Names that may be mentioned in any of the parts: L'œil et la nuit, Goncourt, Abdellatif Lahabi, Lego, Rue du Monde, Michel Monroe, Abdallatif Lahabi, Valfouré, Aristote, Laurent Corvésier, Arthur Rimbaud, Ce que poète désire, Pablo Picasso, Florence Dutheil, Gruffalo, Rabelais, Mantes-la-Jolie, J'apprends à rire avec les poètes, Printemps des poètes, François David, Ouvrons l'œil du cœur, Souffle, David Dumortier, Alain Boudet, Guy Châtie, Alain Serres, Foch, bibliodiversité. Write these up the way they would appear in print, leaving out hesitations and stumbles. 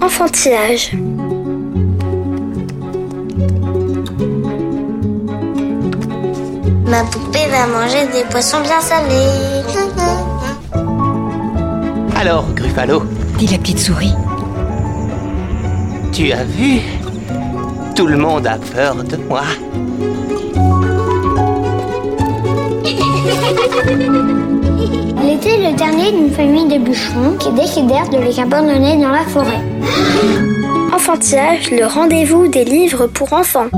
Enfantillage. Ma poupée va manger des poissons bien salés. Alors, Gruffalo, dit la petite souris, tu as vu? Tout le monde a peur de moi. Elle était le dernier d'une famille de bûcherons qui décidèrent de les abandonner dans la forêt. Enfantillage, le rendez-vous des livres pour enfants.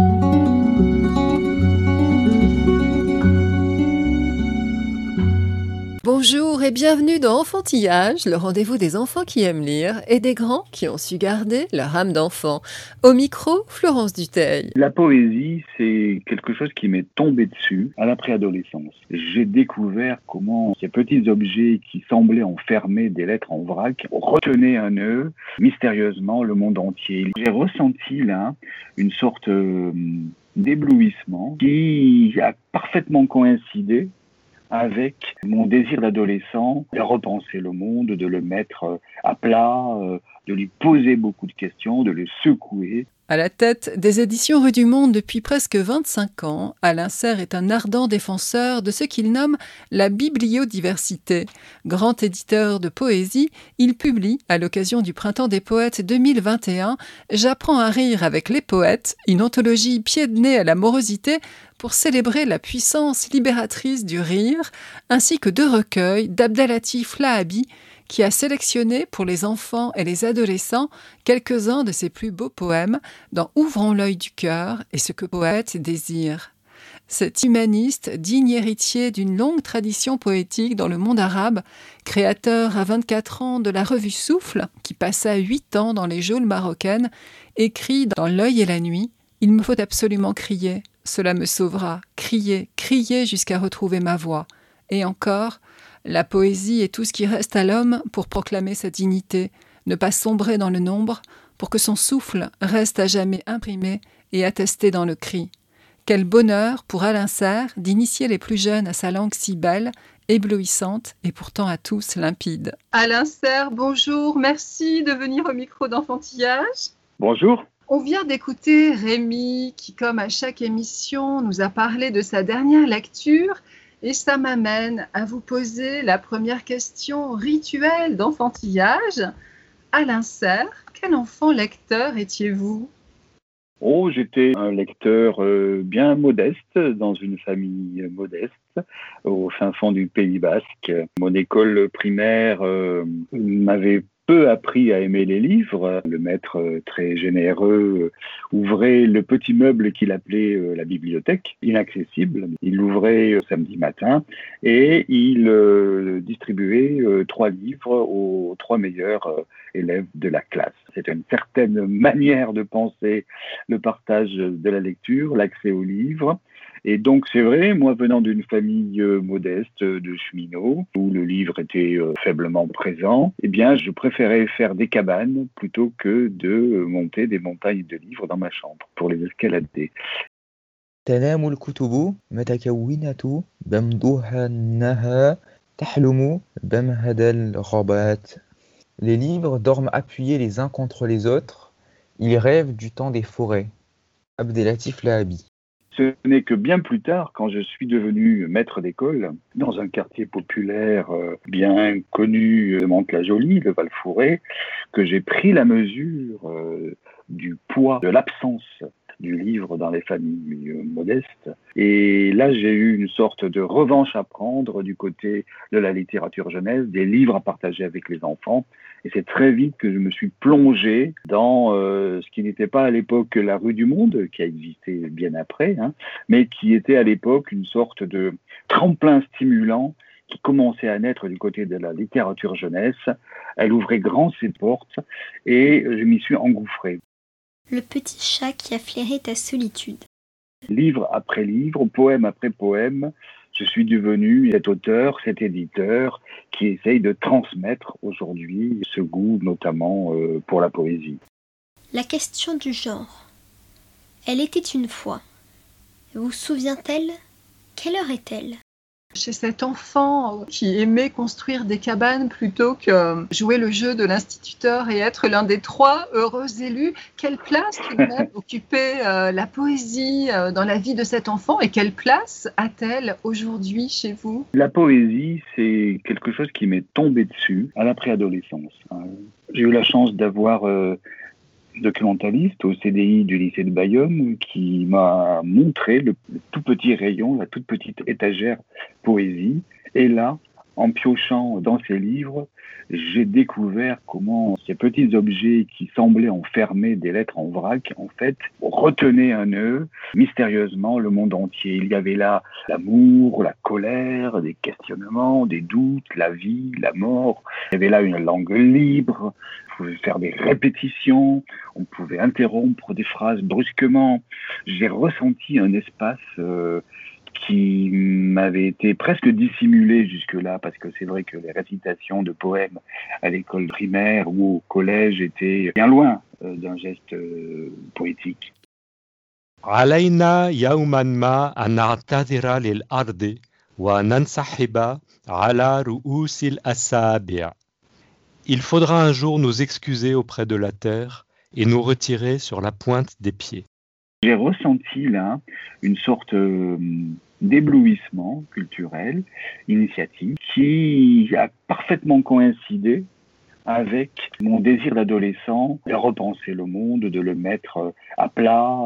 Bonjour et bienvenue dans Enfantillage, le rendez-vous des enfants qui aiment lire et des grands qui ont su garder leur âme d'enfant. Au micro, Florence Dutheil. La poésie, c'est quelque chose qui m'est tombé dessus à la préadolescence. J'ai découvert comment ces petits objets qui semblaient enfermer des lettres en vrac retenaient un nœud, mystérieusement, le monde entier. J'ai ressenti là une sorte d'éblouissement qui a parfaitement coïncidé avec mon désir d'adolescent de repenser le monde, de le mettre à plat, de lui poser beaucoup de questions, de le secouer. À la tête des éditions Rue du Monde depuis presque 25 ans, Alain Serres est un ardent défenseur de ce qu'il nomme la bibliodiversité. Grand éditeur de poésie, il publie, à l'occasion du Printemps des poètes 2021, « J'apprends à rire avec les poètes », une anthologie pied de nez à la morosité pour célébrer la puissance libératrice du rire, ainsi que deux recueils d'Abdallatif Lahabi, qui a sélectionné pour les enfants et les adolescents quelques-uns de ses plus beaux poèmes dans Ouvrons l'œil du cœur et Ce que poète désire. Cet humaniste, digne héritier d'une longue tradition poétique dans le monde arabe, créateur à 24 ans de la revue Souffle, qui passa 8 ans dans les geôles marocaines, écrit dans L'œil et la nuit « Il me faut absolument crier, cela me sauvera, crier, crier jusqu'à retrouver ma voix. » Et encore, la poésie est tout ce qui reste à l'homme pour proclamer sa dignité, ne pas sombrer dans le nombre, pour que son souffle reste à jamais imprimé et attesté dans le cri. Quel bonheur pour Alain Serres d'initier les plus jeunes à sa langue si belle, éblouissante et pourtant à tous limpide. Alain Serres, bonjour, merci de venir au micro d'Enfantillage. Bonjour. On vient d'écouter Rémi qui, comme à chaque émission, nous a parlé de sa dernière lecture. Et ça m'amène à vous poser la première question rituelle d'enfantillage. Alain Serres, quel enfant lecteur étiez-vous ? Oh, j'étais un lecteur bien modeste, dans une famille modeste, au fin fond du Pays Basque. Mon école primaire m'avait peu appris à aimer les livres. Le maître, très généreux, ouvrait le petit meuble qu'il appelait la bibliothèque, inaccessible. Il l'ouvrait samedi matin et il distribuait 3 livres aux 3 meilleurs élèves de la classe. C'est une certaine manière de penser le partage de la lecture, l'accès aux livres. Et donc, c'est vrai, moi, venant d'une famille modeste de cheminots, où le livre était faiblement présent, eh bien, je préférais faire des cabanes plutôt que de monter des montagnes de livres dans ma chambre pour les escalader. Les livres dorment appuyés les uns contre les autres. Ils rêvent du temps des forêts. Abdallatif Lahabi. Ce n'est que bien plus tard, quand je suis devenu maître d'école, dans un quartier populaire bien connu de Mantes-la-Jolie, le Valfouré, que j'ai pris la mesure du poids de l'absence du livre dans les familles modestes. Et là, j'ai eu une sorte de revanche à prendre du côté de la littérature jeunesse, des livres à partager avec les enfants. Et c'est très vite que je me suis plongé dans ce qui n'était pas à l'époque la Rue du Monde, qui a existé bien après, hein, mais qui était à l'époque une sorte de tremplin stimulant qui commençait à naître du côté de la littérature jeunesse. Elle ouvrait grand ses portes et je m'y suis engouffré. Le petit chat qui a flairé ta solitude. Livre après livre, poème après poème, je suis devenu cet auteur, cet éditeur qui essaye de transmettre aujourd'hui ce goût, notamment pour la poésie. La question du genre. Elle était une fois. Vous souvient-elle ? Quelle heure est-elle ? Chez cet enfant qui aimait construire des cabanes plutôt que jouer le jeu de l'instituteur et être l'un des trois heureux élus, quelle place tout de même occupait la poésie dans la vie de cet enfant et quelle place a-t-elle aujourd'hui chez vous? La poésie, c'est quelque chose qui m'est tombé dessus à la préadolescence. J'ai eu la chance d'avoir documentaliste au CDI du lycée de Bayonne qui m'a montré le tout petit rayon, la toute petite étagère poésie. Et là, en piochant dans ces livres, j'ai découvert comment ces petits objets qui semblaient enfermer des lettres en vrac, en fait, retenaient un nœud, mystérieusement, le monde entier. Il y avait là l'amour, la colère, des questionnements, des doutes, la vie, la mort. Il y avait là une langue libre, on pouvait faire des répétitions, on pouvait interrompre des phrases brusquement. J'ai ressenti un espace qui m'avait été presque dissimulé jusque-là, parce que c'est vrai que les récitations de poèmes à l'école primaire ou au collège étaient bien loin d'un geste poétique. Alayna yawman ma an na'tazira lil ardi wa nansahiba ala ru'usil asabi'. Il faudra un jour nous excuser auprès de la terre et nous retirer sur la pointe des pieds. J'ai ressenti là une sorte d'éblouissement culturel, initiatique, qui a parfaitement coïncidé avec mon désir d'adolescent de repenser le monde, de le mettre à plat,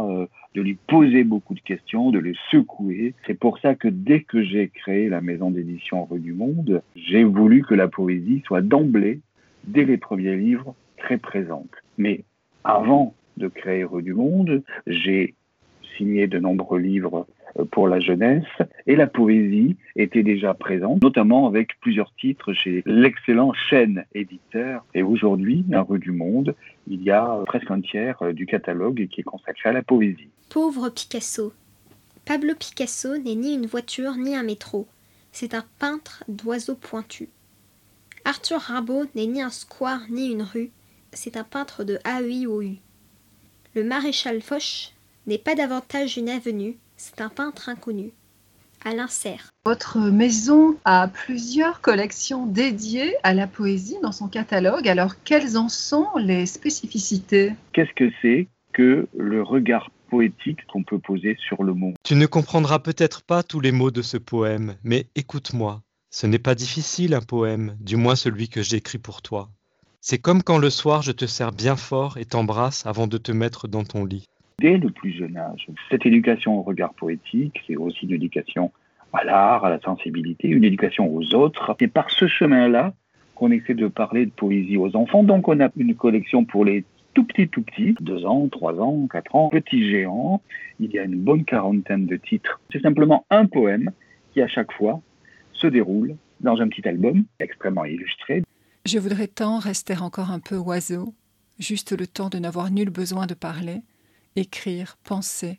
de lui poser beaucoup de questions, de le secouer. C'est pour ça que dès que j'ai créé la maison d'édition Rue du Monde, j'ai voulu que la poésie soit d'emblée, dès les premiers livres, très présente. Mais avant de créer Rue du Monde, j'ai signé de nombreux livres pour la jeunesse et la poésie était déjà présente, notamment avec plusieurs titres chez l'excellent Chêne éditeur. Et aujourd'hui, à Rue du Monde, il y a presque un tiers du catalogue qui est consacré à la poésie. Pauvre Picasso. Pablo Picasso n'est ni une voiture ni un métro. C'est un peintre d'oiseaux pointus. Arthur Rimbaud n'est ni un square ni une rue. C'est un peintre de A-I-O-U. Le maréchal Foch n'est pas davantage une avenue, c'est un peintre inconnu. Alain Serres. Votre maison a plusieurs collections dédiées à la poésie dans son catalogue. Alors, quelles en sont les spécificités? Qu'est-ce que c'est que le regard poétique qu'on peut poser sur le monde? Tu ne comprendras peut-être pas tous les mots de ce poème, mais écoute-moi. Ce n'est pas difficile un poème, du moins celui que j'écris pour toi. C'est comme quand le soir je te serre bien fort et t'embrasse avant de te mettre dans ton lit. Dès le plus jeune âge, cette éducation au regard poétique, c'est aussi une éducation à l'art, à la sensibilité, une éducation aux autres. C'est par ce chemin-là qu'on essaie de parler de poésie aux enfants. Donc on a une collection pour les tout petits, 2 ans, 3 ans, 4 ans, petits géants. Il y a une bonne quarantaine de titres. C'est simplement un poème qui à chaque fois se déroule dans un petit album extrêmement illustré. Je voudrais tant rester encore un peu oiseau, juste le temps de n'avoir nul besoin de parler, écrire, penser,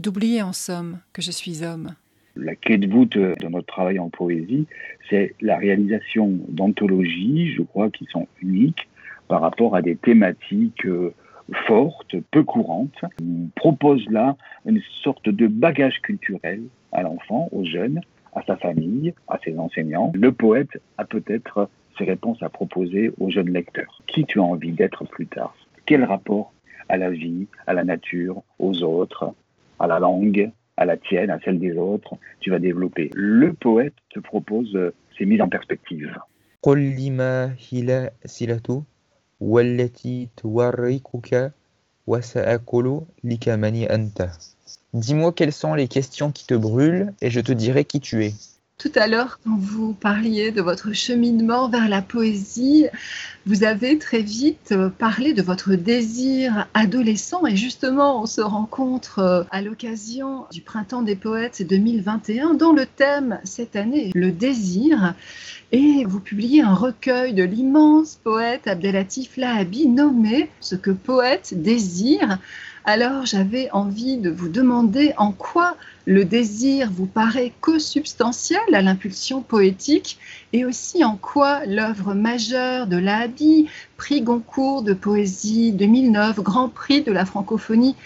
d'oublier en somme que je suis homme. La clé de voûte de notre travail en poésie, c'est la réalisation d'anthologies, je crois, qui sont uniques par rapport à des thématiques fortes, peu courantes. On propose là une sorte de bagage culturel à l'enfant, aux jeunes, à sa famille, à ses enseignants. Le poète a peut-être ces réponses à proposer aux jeunes lecteurs. Qui tu as envie d'être plus tard? Quel rapport à la vie, à la nature, aux autres, à la langue, à la tienne, à celle des autres, tu vas développer? Le poète te propose ces mises en perspective. قل لما هلا سلة والتي توركك وسأكل لك من أنت. Dis-moi quelles sont les questions qui te brûlent et je te dirai qui tu es. Tout à l'heure, quand vous parliez de votre cheminement vers la poésie, vous avez très vite parlé de votre désir adolescent. Et justement, on se rencontre à l'occasion du Printemps des poètes 2021, dont le thème cette année, le désir. Et vous publiez un recueil de l'immense poète Abdellatif Lahabi nommé « Ce que poète désire ». Alors, j'avais envie de vous demander en quoi le désir vous paraît co-substantiel à l'impulsion poétique et aussi en quoi l'œuvre majeure de Lahabi, prix Goncourt de poésie 2009, Grand Prix de la francophonie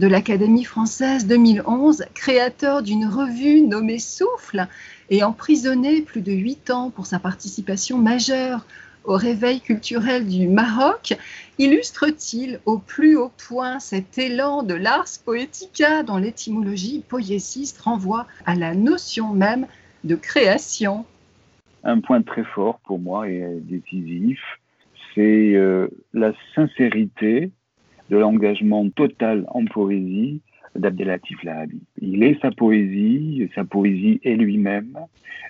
de l'Académie française 2011, créateur d'une revue nommée Souffle et emprisonné plus de 8 ans pour sa participation majeure au réveil culturel du Maroc, illustre-t-il au plus haut point cet élan de l'ars poetica dont l'étymologie poiesis renvoie à la notion même de création? Un point très fort pour moi et décisif, c'est la sincérité de l'engagement total en poésie d'Abdellatif Lahabi. Il est sa poésie est lui-même.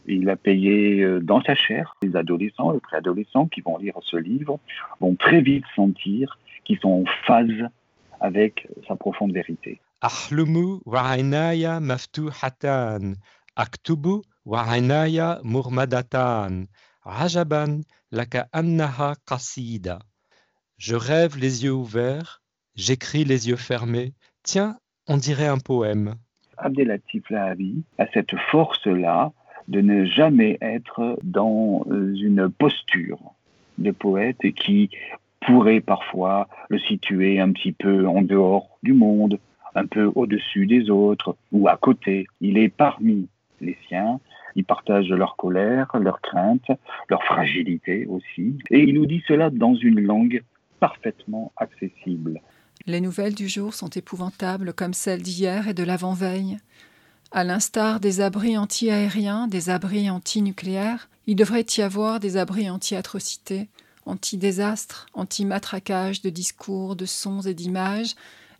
Il a payé dans sa chair. Les adolescents, les préadolescents qui vont lire ce livre vont très vite sentir qu'ils sont en phase avec sa profonde vérité. Ahlumu wa aynaya maftuhatan, aktubu wa aynaya murmadatan, ajaban laka annaha qasida. Je rêve les yeux ouverts, j'écris les yeux fermés. Tiens, on dirait un poème. Abdellatif Lahabi a cette force-là de ne jamais être dans une posture de poète qui pourrait parfois le situer un petit peu en dehors du monde, un peu au-dessus des autres ou à côté. Il est parmi les siens, il partage leur colère, leurs craintes, leur fragilité aussi. Et il nous dit cela dans une langue parfaitement accessible. Les nouvelles du jour sont épouvantables comme celles d'hier et de l'avant-veille. À l'instar des abris anti-aériens, des abris anti-nucléaires, il devrait y avoir des abris anti-atrocités, anti-désastres, anti-matraquage de discours, de sons et d'images,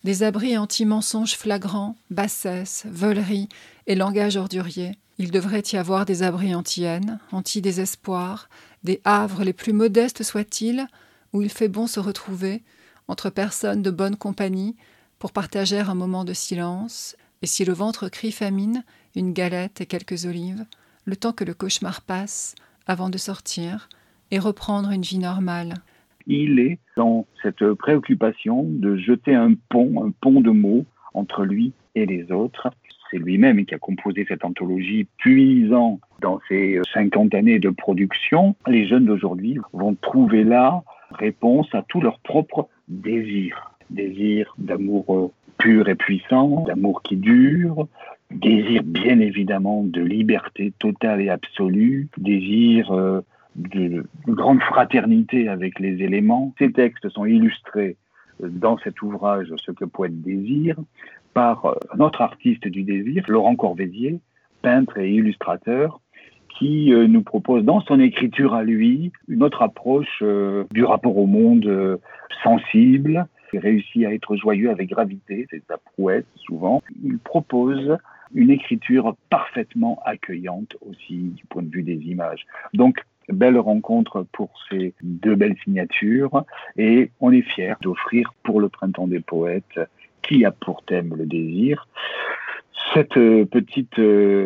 des abris anti-mensonges flagrants, bassesse, veulerie et langage ordurier. Il devrait y avoir des abris anti-haine, anti-désespoir, des havres les plus modestes soient-ils, où il fait bon se retrouver, entre personnes de bonne compagnie, pour partager un moment de silence, et si le ventre crie famine, une galette et quelques olives, le temps que le cauchemar passe, avant de sortir, et reprendre une vie normale. Il est dans cette préoccupation de jeter un pont de mots, entre lui et les autres. C'est lui-même qui a composé cette anthologie, puisant dans ses 50 années de production. Les jeunes d'aujourd'hui vont trouver là réponse à tous leurs propres désirs. Désir d'amour pur et puissant, d'amour qui dure, désir bien évidemment de liberté totale et absolue, désir de grande fraternité avec les éléments. Ces textes sont illustrés dans cet ouvrage « Ce que poète désire » par notre artiste du désir, Laurent Corvésier, peintre et illustrateur, qui nous propose dans son écriture à lui une autre approche du rapport au monde sensible, qui réussit à être joyeux avec gravité, c'est sa prouesse souvent. Il propose une écriture parfaitement accueillante aussi du point de vue des images. Donc, belle rencontre pour ces deux belles signatures et on est fiers d'offrir pour le Printemps des poètes, qui a pour thème le désir, cette petite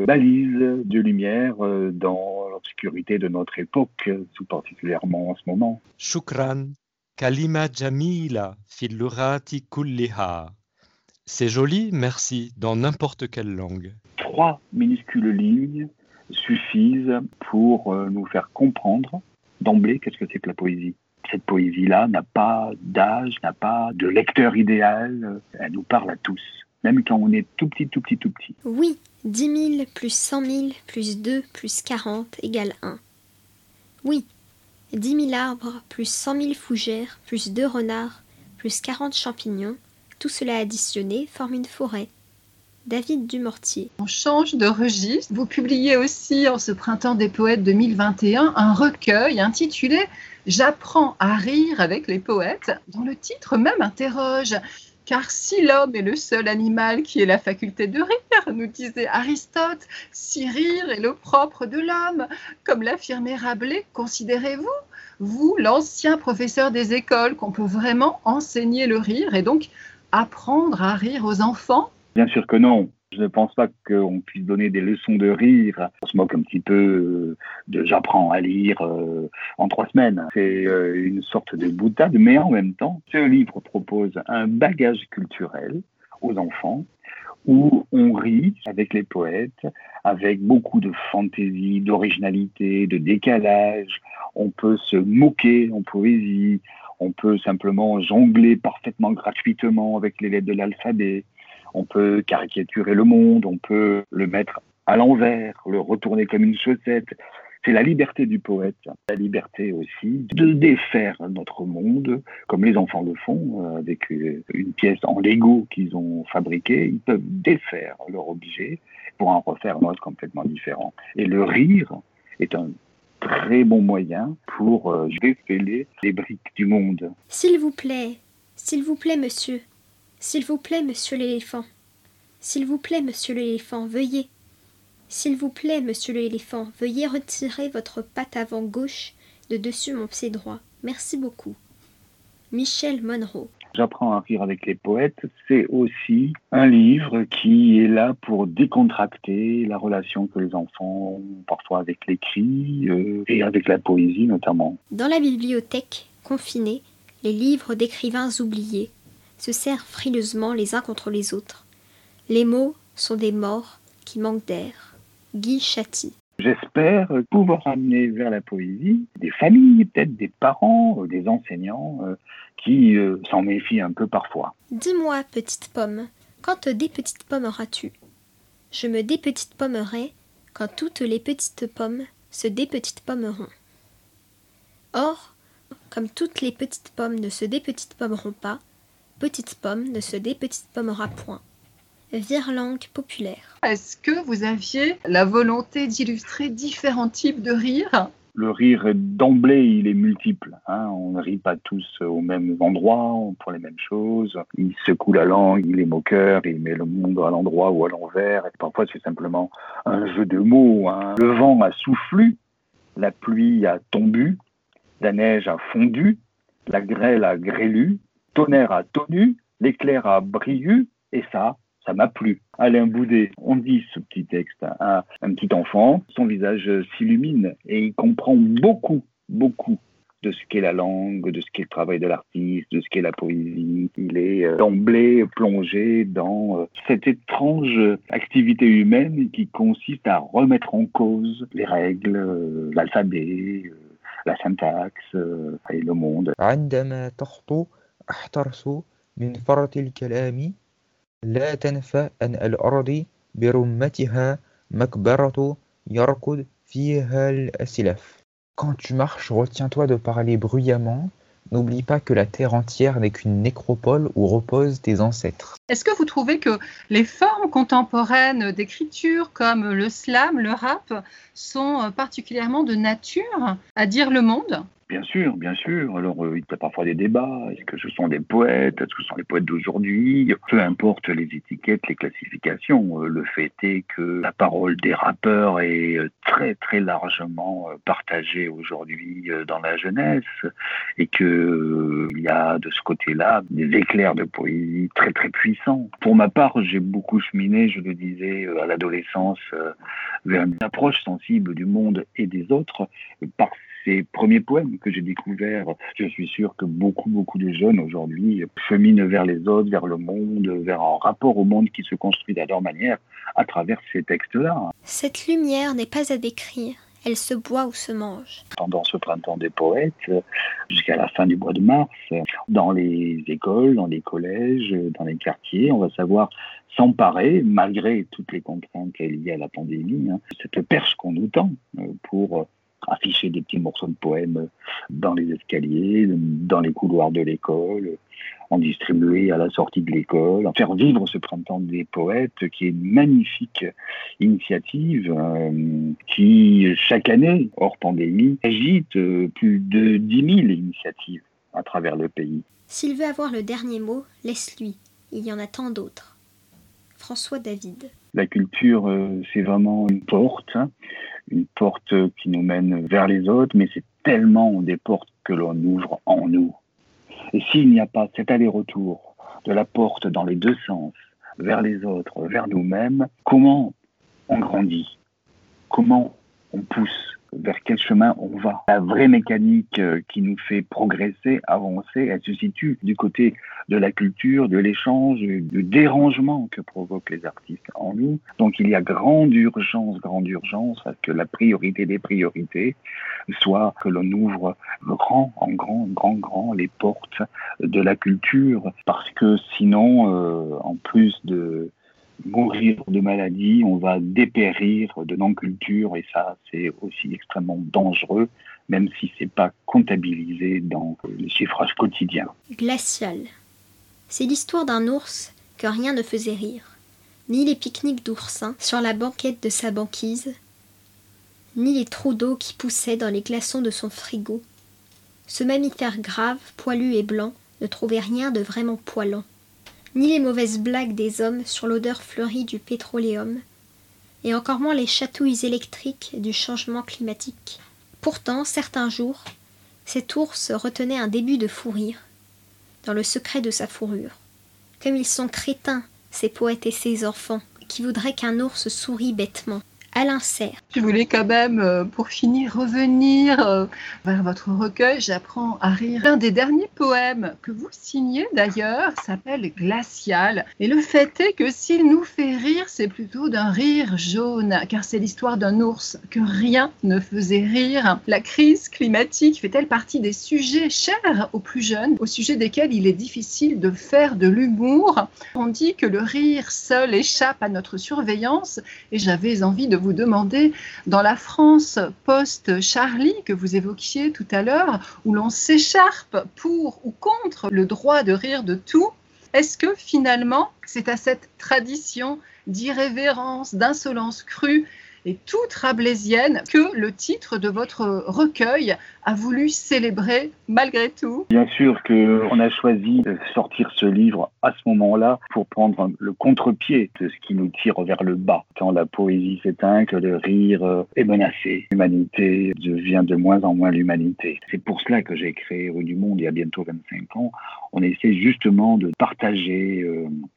balise de lumière dans l'obscurité de notre époque, tout particulièrement en ce moment. Shukran, kalima jamila fil lurati kulliha. C'est joli, merci, dans n'importe quelle langue. 3 minuscules lignes suffisent pour nous faire comprendre d'emblée qu'est-ce que c'est que la poésie. Cette poésie-là n'a pas d'âge, n'a pas de lecteur idéal. Elle nous parle à tous, même quand on est tout petit, tout petit, tout petit. Oui, 10 000 plus 100 000 plus 2 plus 40 égale 1. Oui, 10 000 arbres plus 100 000 fougères plus 2 renards plus 40 champignons, tout cela additionné forme une forêt. David Dumortier. On change de registre. Vous publiez aussi en ce Printemps des poètes 2021 un recueil intitulé « J'apprends à rire avec les poètes » dont le titre même interroge. Car si l'homme est le seul animal qui ait la faculté de rire, nous disait Aristote, si rire est le propre de l'homme, comme l'affirmait Rabelais, considérez-vous, vous, l'ancien professeur des écoles, qu'on peut vraiment enseigner le rire et donc apprendre à rire aux enfants ? Bien sûr que non. Je ne pense pas qu'on puisse donner des leçons de rire. On se moque un petit peu de « j'apprends à lire en 3 semaines ». C'est une sorte de boutade, mais en même temps, ce livre propose un bagage culturel aux enfants où on rit avec les poètes, avec beaucoup de fantaisie, d'originalité, de décalage. On peut se moquer en poésie, on peut simplement jongler parfaitement gratuitement avec les lettres de l'alphabet. On peut caricaturer le monde, on peut le mettre à l'envers, le retourner comme une chaussette. C'est la liberté du poète, la liberté aussi de défaire notre monde, comme les enfants le font, avec une pièce en Lego qu'ils ont fabriquée. Ils peuvent défaire leur objet pour en refaire un autre complètement différent. Et le rire est un très bon moyen pour dépeler les briques du monde. S'il vous plaît, monsieur. S'il vous plaît, monsieur l'éléphant. S'il vous plaît, monsieur l'éléphant, veuillez. S'il vous plaît, monsieur l'éléphant, veuillez retirer votre patte avant gauche de dessus mon pied droit. Merci beaucoup. Michel Monroe. J'apprends à rire avec les poètes, c'est aussi un livre qui est là pour décontracter la relation que les enfants ont parfois avec l'écrit et avec la poésie notamment. Dans la bibliothèque, confinée, les livres d'écrivains oubliés se serrent frileusement les uns contre les autres. Les mots sont des morts qui manquent d'air. Guy Châtie. J'espère pouvoir amener vers la poésie des familles, peut-être des parents, des enseignants qui s'en méfient un peu parfois. Dis-moi, petite pomme, quand des petites pommes auras-tu ? Je me dépetitepommerai quand toutes les petites pommes se dépetitepommeront. Or, comme toutes les petites pommes ne se dépetitepommeront pas, petite pomme ne se dépetitepommera point. Virlangue populaire. Est-ce que vous aviez la volonté d'illustrer différents types de rires ? Le rire, d'emblée, il est multiple. On ne rit pas tous aux mêmes endroits, pour les mêmes choses. Il secoue la langue, il est moqueur, il met le monde à l'endroit ou à l'envers. Et parfois, c'est simplement un jeu de mots. Le vent a soufflu, la pluie a tombu, la neige a fondu, la grêle a grêlu, tonnerre a tonu, l'éclair a brillu, et ça m'a plu. Alain Boudet, on dit ce petit texte à un petit enfant, son visage s'illumine et il comprend beaucoup, beaucoup de ce qu'est la langue, de ce qu'est le travail de l'artiste, de ce qu'est la poésie. Il est d'emblée plongé dans cette étrange activité humaine qui consiste à remettre en cause les règles, l'alphabet, la syntaxe et le monde. لا تنفى أن الأرض برمتها مكبرة يركض فيها السلف. Quand tu marches, retiens-toi de parler bruyamment. N'oublie pas que la terre entière n'est qu'une nécropole où reposent tes ancêtres. Est-ce que vous trouvez que les formes contemporaines d'écriture, comme le slam, le rap, sont particulièrement de nature à dire le monde ? Bien sûr, bien sûr. Alors, il y a parfois des débats. Est-ce que ce sont des poètes ? Est-ce que ce sont les poètes d'aujourd'hui ? Peu importe les étiquettes, les classifications. Le fait est que la parole des rappeurs est très, très largement partagée aujourd'hui dans la jeunesse et qu'il y a de ce côté-là des éclairs de poésie très, très puissants. Pour ma part, j'ai beaucoup cheminé, je le disais, à l'adolescence, vers une approche sensible du monde et des autres par ces premiers poèmes que j'ai découverts. Je suis sûr que beaucoup, beaucoup de jeunes aujourd'hui cheminent vers les autres, vers le monde, vers un rapport au monde qui se construit de leur manière à travers ces textes-là. Cette lumière n'est pas à décrire, elle se boit ou se mange. Pendant ce printemps des poètes, jusqu'à la fin du mois de mars, dans les écoles, dans les collèges, dans les quartiers, on va savoir s'emparer, malgré toutes les contraintes liées à la pandémie, cette perche qu'on nous tend pour afficher des petits morceaux de poèmes dans les escaliers, dans les couloirs de l'école, en distribuer à la sortie de l'école, faire vivre ce printemps des poètes qui est une magnifique initiative qui, chaque année, hors pandémie, agite plus de 10 000 initiatives à travers le pays. S'il veut avoir le dernier mot, laisse-lui, il y en a tant d'autres. François David. La culture, c'est vraiment une porte, une porte qui nous mène vers les autres, mais c'est tellement des portes que l'on ouvre en nous. Et s'il n'y a pas cet aller-retour de la porte dans les deux sens, vers les autres, vers nous-mêmes, comment on grandit ? Comment on pousse vers quel chemin on va. La vraie mécanique qui nous fait progresser, avancer, elle se situe du côté de la culture, de l'échange, du dérangement que provoquent les artistes en nous. Donc il y a grande urgence à que la priorité des priorités soit que l'on ouvre grand les portes de la culture, parce que sinon, en plus de mourir de maladie, on va dépérir de non-culture, et ça, c'est aussi extrêmement dangereux, même si c'est pas comptabilisé dans le chiffrage quotidien. Glacial. C'est l'histoire d'un ours que rien ne faisait rire. Ni les pique-niques d'oursins sur la banquette de sa banquise, ni les trous d'eau qui poussaient dans les glaçons de son frigo. Ce mammifère grave, poilu et blanc, ne trouvait rien de vraiment poilant. Ni les mauvaises blagues des hommes sur l'odeur fleurie du pétroléum, et encore moins les chatouilles électriques du changement climatique. Pourtant, certains jours, cet ours retenait un début de fou rire, dans le secret de sa fourrure. Comme ils sont crétins, ces poètes et ces enfants, qui voudraient qu'un ours sourie bêtement. Alain Serres. Je voulais quand même, pour finir, revenir vers votre recueil « J'apprends à rire ». L'un des derniers poèmes que vous signez d'ailleurs s'appelle « Glacial ». Et le fait est que s'il nous fait rire, c'est plutôt d'un rire jaune, car c'est l'histoire d'un ours que rien ne faisait rire. La crise climatique fait-elle partie des sujets chers aux plus jeunes, au sujet desquels il est difficile de faire de l'humour? On dit que le rire seul échappe à notre surveillance, et j'avais envie de vous demander, dans la France post-Charlie que vous évoquiez tout à l'heure, où l'on s'écharpe pour ou contre le droit de rire de tout, est-ce que finalement c'est à cette tradition d'irrévérence, d'insolence crue et toute rabelaisienne que le titre de votre recueil a voulu célébrer malgré tout? Bien sûr qu'on a choisi de sortir ce livre à ce moment-là pour prendre le contre-pied de ce qui nous tire vers le bas. Quand la poésie s'éteint, que le rire est menacé. L'humanité devient de moins en moins l'humanité. C'est pour cela que j'ai créé Rue du Monde il y a bientôt 25 ans. On essaie justement de partager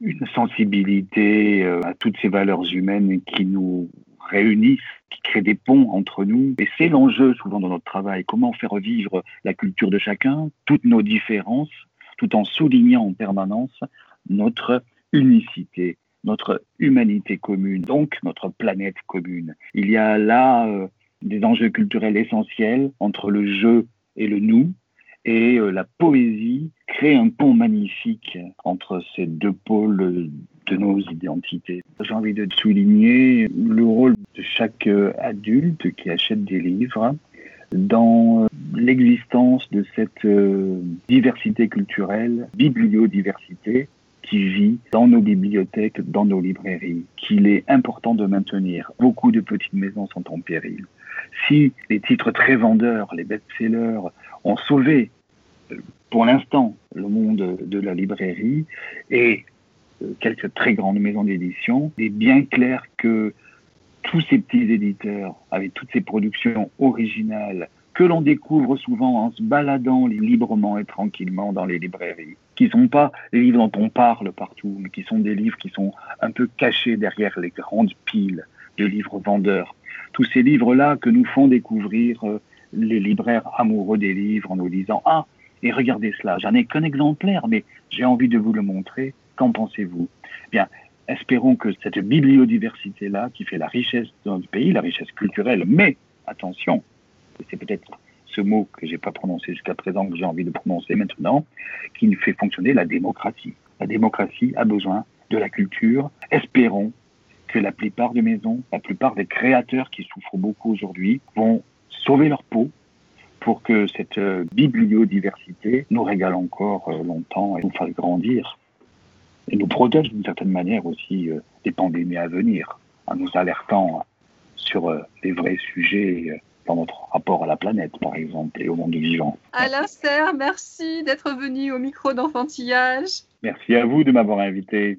une sensibilité à toutes ces valeurs humaines qui nous réunissent, qui créent des ponts entre nous. Et c'est l'enjeu souvent dans notre travail. Comment faire vivre la culture de chacun, toutes nos différences, tout en soulignant en permanence notre unicité, notre humanité commune, donc notre planète commune. Il y a là des enjeux culturels essentiels entre le je et le nous, et la poésie crée un pont magnifique entre ces deux pôles de nos identités. J'ai envie de souligner le rôle de chaque adulte qui achète des livres dans l'existence de cette diversité culturelle, bibliodiversité, qui vit dans nos bibliothèques, dans nos librairies, qu'il est important de maintenir. Beaucoup de petites maisons sont en péril. Si les titres très vendeurs, les best-sellers, ont sauvé pour l'instant le monde de la librairie et quelques très grandes maisons d'édition, il est bien clair que tous ces petits éditeurs, avec toutes ces productions originales, que l'on découvre souvent en se baladant librement et tranquillement dans les librairies, qui ne sont pas les livres dont on parle partout, mais qui sont des livres qui sont un peu cachés derrière les grandes piles de livres vendeurs. Tous ces livres-là que nous font découvrir les libraires amoureux des livres en nous disant « Ah, et regardez cela, j'en ai qu'un exemplaire, mais j'ai envie de vous le montrer. Qu'en pensez-vous » Bien, espérons que cette bibliodiversité-là, qui fait la richesse de notre pays, la richesse culturelle, mais attention, c'est peut-être ce mot que je n'ai pas prononcé jusqu'à présent, que j'ai envie de prononcer maintenant, qui fait fonctionner la démocratie. La démocratie a besoin de la culture. Espérons que la plupart des maisons, la plupart des créateurs qui souffrent beaucoup aujourd'hui vont sauver leur peau pour que cette bibliodiversité nous régale encore longtemps et nous fasse grandir. Et nous protège d'une certaine manière aussi des pandémies à venir, en nous alertant sur les vrais sujets dans notre rapport à la planète, par exemple, et au monde vivant. Alain Serres, merci d'être venu au micro d'Enfantillage. Merci à vous de m'avoir invité.